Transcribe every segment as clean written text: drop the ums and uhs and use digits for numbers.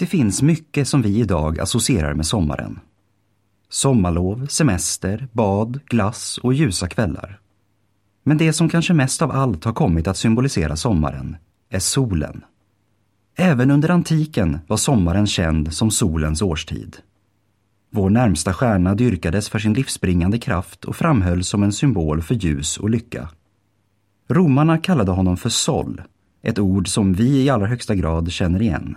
Det finns mycket som vi idag associerar med sommaren. Sommarlov, semester, bad, glass och ljusa kvällar. Men det som kanske mest av allt har kommit att symbolisera sommaren är solen. Även under antiken var sommaren känd som solens årstid. Vår närmsta stjärna dyrkades för sin livsbringande kraft och framhölls som en symbol för ljus och lycka. Romarna kallade honom för sol, ett ord som vi i allra högsta grad känner igen.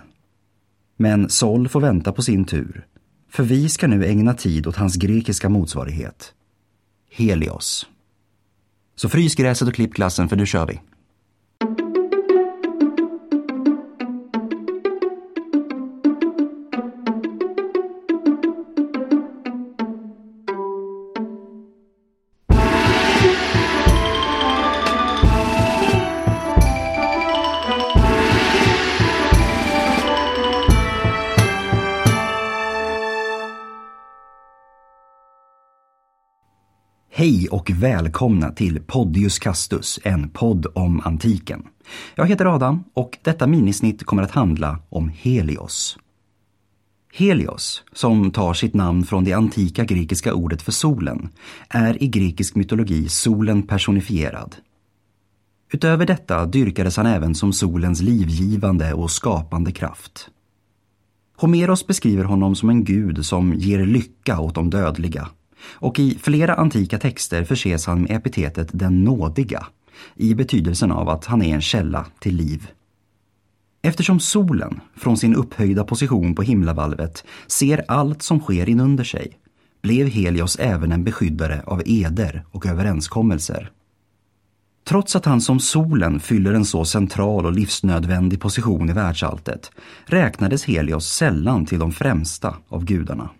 Men sol får vänta på sin tur, för vi ska nu ägna tid åt hans grekiska motsvarighet, Helios. Så frys gräset och klipp glassen, för nu kör vi. Hej och välkomna till Podius Castus, en podd om antiken. Jag heter Adam och detta minisnitt kommer att handla om Helios. Helios, som tar sitt namn från det antika grekiska ordet för solen, är i grekisk mytologi solen personifierad. Utöver detta dyrkades han även som solens livgivande och skapande kraft. Homeros beskriver honom som en gud som ger lycka åt de dödliga. Och i flera antika texter förses han med epitetet den nådiga, i betydelsen av att han är en källa till liv. Eftersom solen, från sin upphöjda position på himlavalvet, ser allt som sker inunder sig, blev Helios även en beskyddare av eder och överenskommelser. Trots att han som solen fyller en så central och livsnödvändig position i världsalltet, räknades Helios sällan till de främsta av gudarna.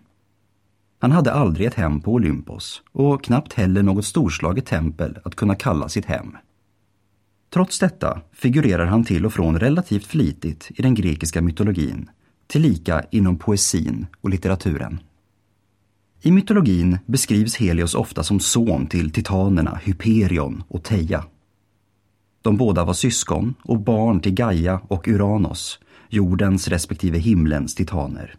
Han hade aldrig ett hem på Olympos och knappt heller något storslaget tempel att kunna kalla sitt hem. Trots detta figurerar han till och från relativt flitigt i den grekiska mytologin, tillika inom poesin och litteraturen. I mytologin beskrivs Helios ofta som son till titanerna Hyperion och Theia. De båda var syskon och barn till Gaia och Uranus, jordens respektive himlens titaner.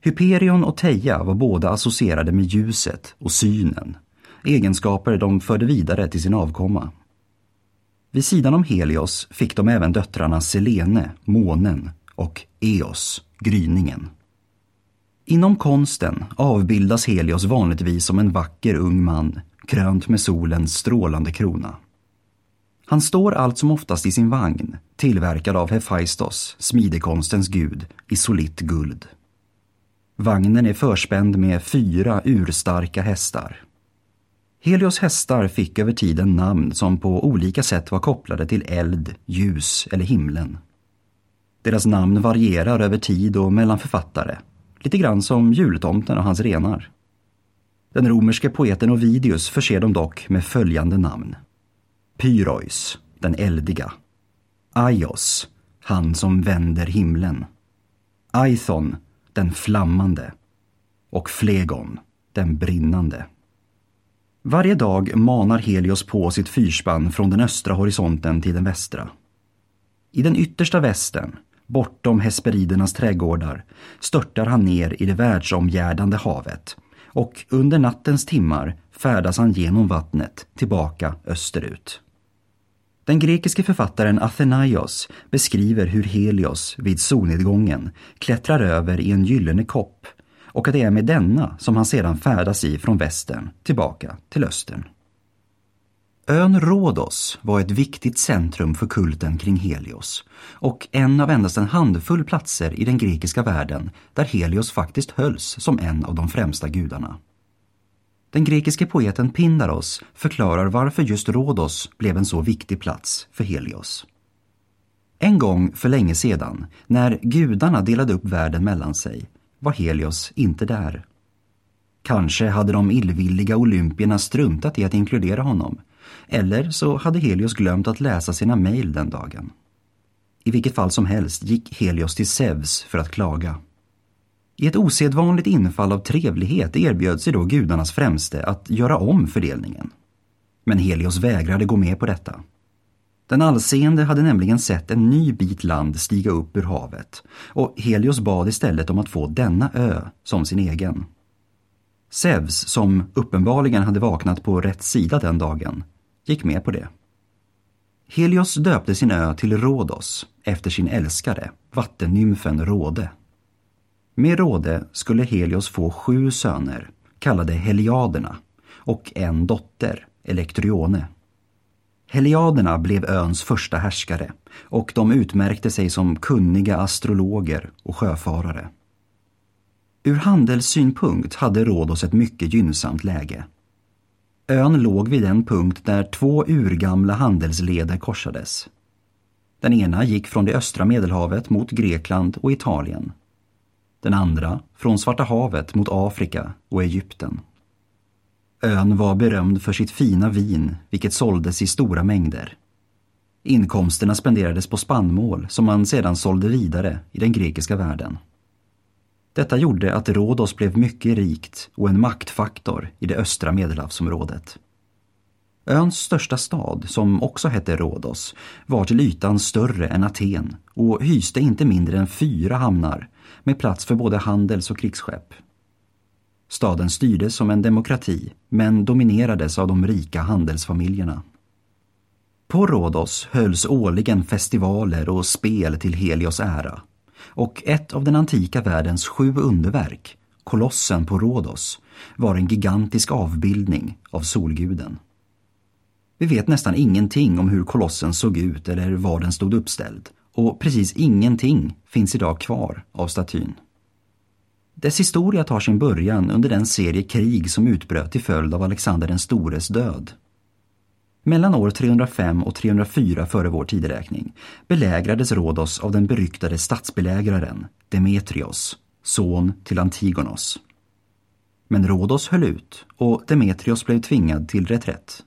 Hyperion och Theia var båda associerade med ljuset och synen, egenskaper de förde vidare till sin avkomma. Vid sidan om Helios fick de även döttrarna Selene, månen, och Eos, gryningen. Inom konsten avbildas Helios vanligtvis som en vacker ung man, krönt med solens strålande krona. Han står allt som oftast i sin vagn, tillverkad av Hephaistos, smidekonstens gud, i solitt guld. Vagnen är förspänd med 4 urstarka hästar. Helios hästar fick över tiden namn som på olika sätt var kopplade till eld, ljus eller himlen. Deras namn varierar över tid och mellan författare, lite grann som jultomten och hans renar. Den romerske poeten Ovidius förser dem dock med följande namn: Pyrois, den eldiga; Aios, han som vänder himlen; Aithon, den flammande; och Flegon, den brinnande. Varje dag manar Helios på sitt fyrspann från den östra horisonten till den västra. I den yttersta västen, bortom Hesperidernas trädgårdar, störtar han ner i det världsomgärdande havet, och under nattens timmar färdas han genom vattnet tillbaka österut. Den grekiske författaren Athenaios beskriver hur Helios vid solnedgången klättrar över i en gyllene kopp, och att det är med denna som han sedan färdas i från västern tillbaka till östern. Ön Rhodos var ett viktigt centrum för kulten kring Helios, och en av endast en handfull platser i den grekiska världen där Helios faktiskt hölls som en av de främsta gudarna. Den grekiske poeten Pindaros förklarar varför just Rhodos blev en så viktig plats för Helios. En gång för länge sedan, när gudarna delade upp världen mellan sig, var Helios inte där. Kanske hade de illvilliga olympierna struntat i att inkludera honom, eller så hade Helios glömt att läsa sina mejl den dagen. I vilket fall som helst gick Helios till Zeus för att klaga. I ett osedvanligt infall av trevlighet erbjöd sig då gudarnas främste att göra om fördelningen. Men Helios vägrade gå med på detta. Den allseende hade nämligen sett en ny bit land stiga upp ur havet, och Helios bad istället om att få denna ö som sin egen. Zeus, som uppenbarligen hade vaknat på rätt sida den dagen, gick med på det. Helios döpte sin ö till Rhodos efter sin älskare, vattennymfen Rode. Med Rode skulle Helios få 7 söner, kallade Heliaderna, och en dotter, Elektrione. Heliaderna blev öns första härskare, och de utmärkte sig som kunniga astrologer och sjöfarare. Ur handelssynpunkt hade Rhodos ett mycket gynnsamt läge. Ön låg vid den punkt där 2 urgamla handelsleder korsades. Den ena gick från det östra Medelhavet mot Grekland och Italien. Den andra från Svarta havet mot Afrika och Egypten. Ön var berömd för sitt fina vin, vilket såldes i stora mängder. Inkomsterna spenderades på spannmål som man sedan sålde vidare i den grekiska världen. Detta gjorde att Rhodos blev mycket rikt och en maktfaktor i det östra Medelhavsområdet. Öns största stad, som också hette Rhodos, var till ytan större än Aten och hyste inte mindre än 4 hamnar med plats för både handels- och krigsskepp. Staden styrdes som en demokrati, men dominerades av de rika handelsfamiljerna. På Rhodos hölls årligen festivaler och spel till Helios ära, och ett av den antika världens 7 underverk, Kolossen på Rhodos, var en gigantisk avbildning av solguden. Vi vet nästan ingenting om hur Kolossen såg ut eller var den stod uppställd, och precis ingenting finns idag kvar av statyn. Dess historia tar sin början under den serie krig som utbröt till följd av Alexander den stores död. Mellan år 305 och 304 före vår tideräkning belägrades Rhodos av den beryktade statsbelägraren Demetrios, son till Antigonus. Men Rhodos höll ut och Demetrios blev tvingad till reträtt.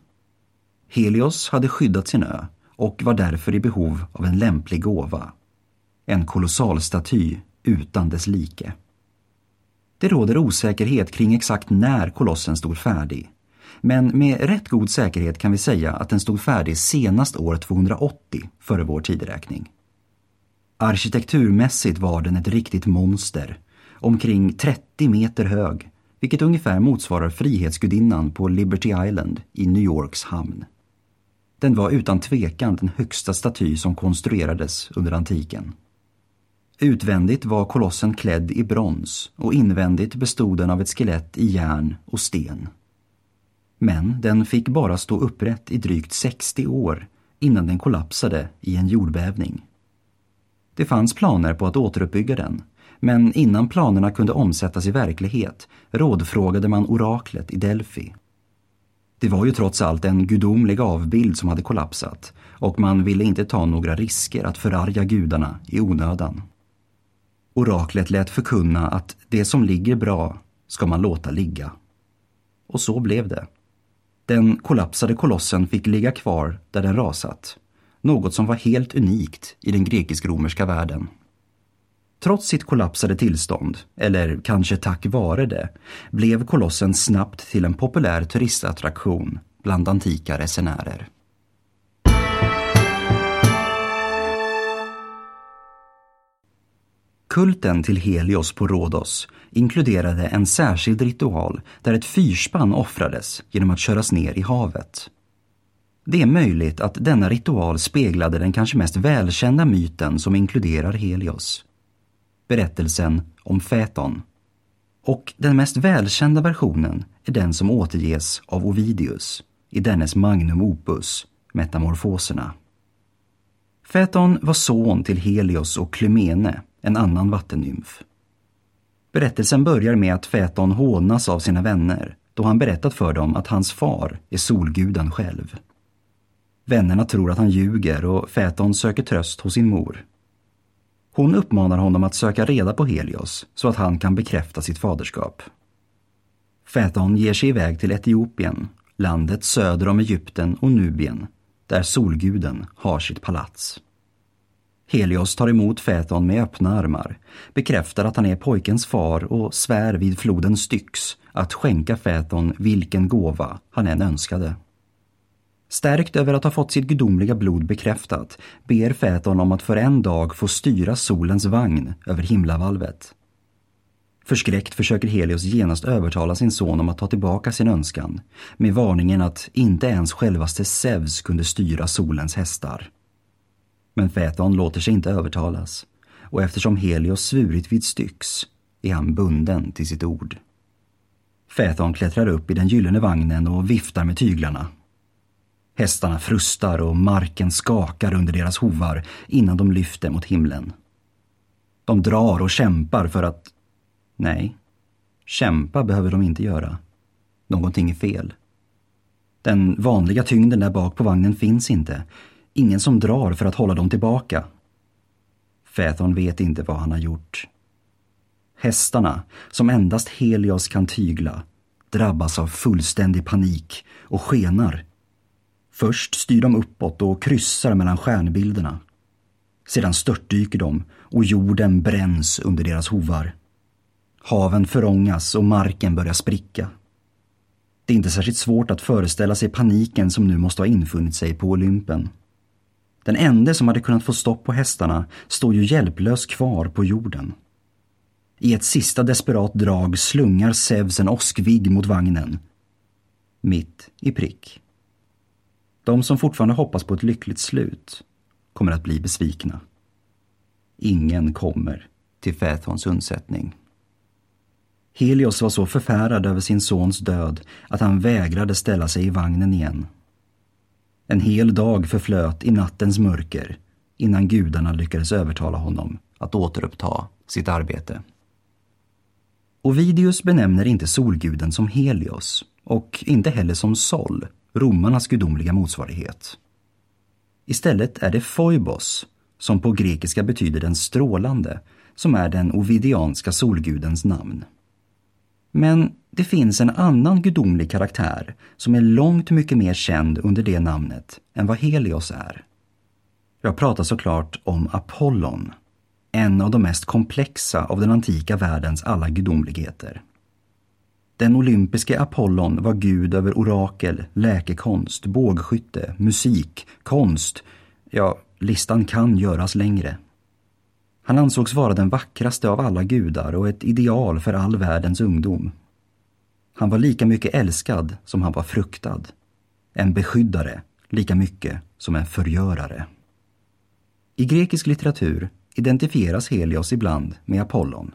Helios hade skyddat sin ö och var därför i behov av en lämplig gåva. En kolossal staty utan dess like. Det råder osäkerhet kring exakt när kolossen stod färdig. Men med rätt god säkerhet kan vi säga att den stod färdig senast år 280 före vår tideräkning. Arkitekturmässigt var den ett riktigt monster, omkring 30 meter hög, vilket ungefär motsvarar Frihetsgudinnan på Liberty Island i New Yorks hamn. Den var utan tvekan den högsta staty som konstruerades under antiken. Utvändigt var kolossen klädd i brons och invändigt bestod den av ett skelett i järn och sten. Men den fick bara stå upprätt i drygt 60 år innan den kollapsade i en jordbävning. Det fanns planer på att återuppbygga den, men innan planerna kunde omsättas i verklighet rådfrågade man oraklet i Delfi. Det var ju trots allt en gudomlig avbild som hade kollapsat och man ville inte ta några risker att förarga gudarna i onödan. Oraklet lät förkunna att det som ligger bra ska man låta ligga. Och så blev det. Den kollapsade kolossen fick ligga kvar där den rasat, något som var helt unikt i den grekisk-romerska världen. Trots sitt kollapsade tillstånd, eller kanske tack vare det, blev kolossen snabbt till en populär turistattraktion bland antika resenärer. Kulten till Helios på Rhodos inkluderade en särskild ritual där ett fyrspann offrades genom att köras ner i havet. Det är möjligt att denna ritual speglade den kanske mest välkända myten som inkluderar Helios. Berättelsen om Phaethon. Och den mest välkända versionen är den som återges av Ovidius i dennes magnum opus, Metamorfoserna. Phaethon var son till Helios och Clymene, en annan vattennymf. Berättelsen börjar med att Phaethon hånas av sina vänner då han berättat för dem att hans far är solguden själv. Vännerna tror att han ljuger och Phaethon söker tröst hos sin mor. Hon uppmanar honom att söka reda på Helios så att han kan bekräfta sitt faderskap. Phaethon ger sig iväg till Etiopien, landet söder om Egypten och Nubien, där solguden har sitt palats. Helios tar emot Phaethon med öppna armar, bekräftar att han är pojkens far och svär vid floden Styx att skänka Phaethon vilken gåva han än önskade. Stärkt över att ha fått sitt gudomliga blod bekräftat ber Phaethon om att för en dag få styra solens vagn över himlavalvet. Förskräckt försöker Helios genast övertala sin son om att ta tillbaka sin önskan, med varningen att inte ens självaste Zeus kunde styra solens hästar. Men Phaethon låter sig inte övertalas, och eftersom Helios svurit vid Styx är han bunden till sitt ord. Phaethon klättrar upp i den gyllene vagnen och viftar med tyglarna. Hästarna frustar och marken skakar under deras hovar innan de lyfter mot himlen. De drar och kämpar för att... Nej, kämpa behöver de inte göra. Någonting är fel. Den vanliga tyngden där bak på vagnen finns inte. Ingen som drar för att hålla dem tillbaka. Phaethon vet inte vad han har gjort. Hästarna, som endast Helios kan tygla, drabbas av fullständig panik och skenar. Först styr de uppåt och kryssar mellan stjärnbilderna. Sedan störtdyker de och jorden bränns under deras hovar. Haven förångas och marken börjar spricka. Det är inte särskilt svårt att föreställa sig paniken som nu måste ha infunnit sig på Olympen. Den ende som hade kunnat få stopp på hästarna står ju hjälplös kvar på jorden. I ett sista desperat drag slungar Zeus en åskvigg mot vagnen. Mitt i prick. De som fortfarande hoppas på ett lyckligt slut kommer att bli besvikna. Ingen kommer till Phaethons undsättning. Helios var så förfärad över sin sons död att han vägrade ställa sig i vagnen igen. En hel dag förflöt i nattens mörker innan gudarna lyckades övertala honom att återuppta sitt arbete. Ovidius benämner inte solguden som Helios och inte heller som Sol, romarnas gudomliga motsvarighet. Istället är det Phoebos, som på grekiska betyder den strålande, som är den ovidianska solgudens namn. Men det finns en annan gudomlig karaktär som är långt mycket mer känd under det namnet än vad Helios är. Jag pratar såklart om Apollon, en av de mest komplexa av den antika världens alla gudomligheter. Den olympiske Apollon var gud över orakel, läkekonst, bågskytte, musik, konst. Ja, listan kan göras längre. Han ansågs vara den vackraste av alla gudar och ett ideal för all världens ungdom. Han var lika mycket älskad som han var fruktad. En beskyddare lika mycket som en förgörare. I grekisk litteratur identifieras Helios ibland med Apollon.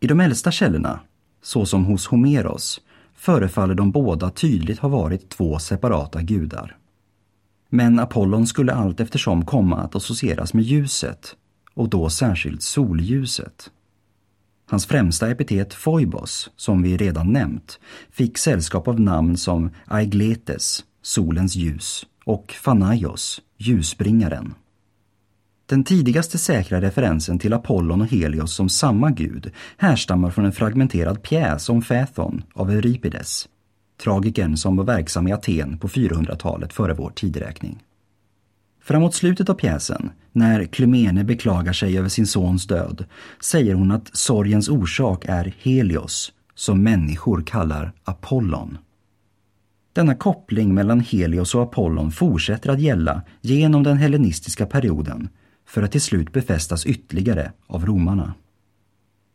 I de äldsta källorna, såsom hos Homeros, förefaller de båda tydligt ha varit två separata gudar. Men Apollon skulle allt eftersom komma att associeras med ljuset, och då särskilt solljuset. Hans främsta epitet Phoebos, som vi redan nämnt, fick sällskap av namn som Aigletes, solens ljus, och Phanaios, ljusbringaren. Den tidigaste säkra referensen till Apollon och Helios som samma gud härstammar från en fragmenterad pjäs om Phaethon av Euripides, tragikern som var verksam i Aten på 400-talet före vår tideräkning. Framåt slutet av pjäsen, när Clymene beklagar sig över sin sons död, säger hon att sorgens orsak är Helios, som människor kallar Apollon. Denna koppling mellan Helios och Apollon fortsätter att gälla genom den hellenistiska perioden, för att till slut befästas ytterligare av romarna.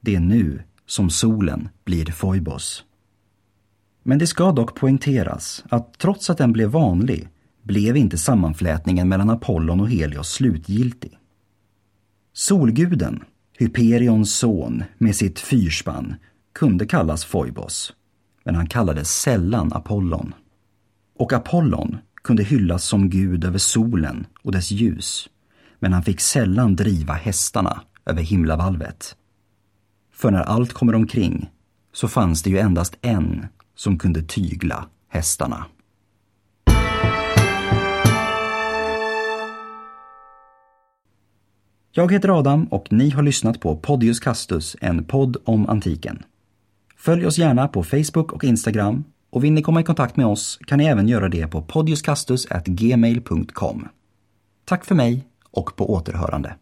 Det är nu som solen blir Phoebos. Men det ska dock poängteras att trots att den blev vanlig, blev inte sammanflätningen mellan Apollon och Helios slutgiltig. Solguden, Hyperions son med sitt fyrspann, kunde kallas Phoebos, men han kallades sällan Apollon. Och Apollon kunde hyllas som gud över solen och dess ljus, men han fick sällan driva hästarna över himlavalvet. För när allt kommer omkring så fanns det ju endast en som kunde tygla hästarna. Jag heter Adam och ni har lyssnat på Podius Castus, en podd om antiken. Följ oss gärna på Facebook och Instagram, och vill ni komma i kontakt med oss kan ni även göra det på podiuscastus@gmail.com. Tack för mig och på återhörande.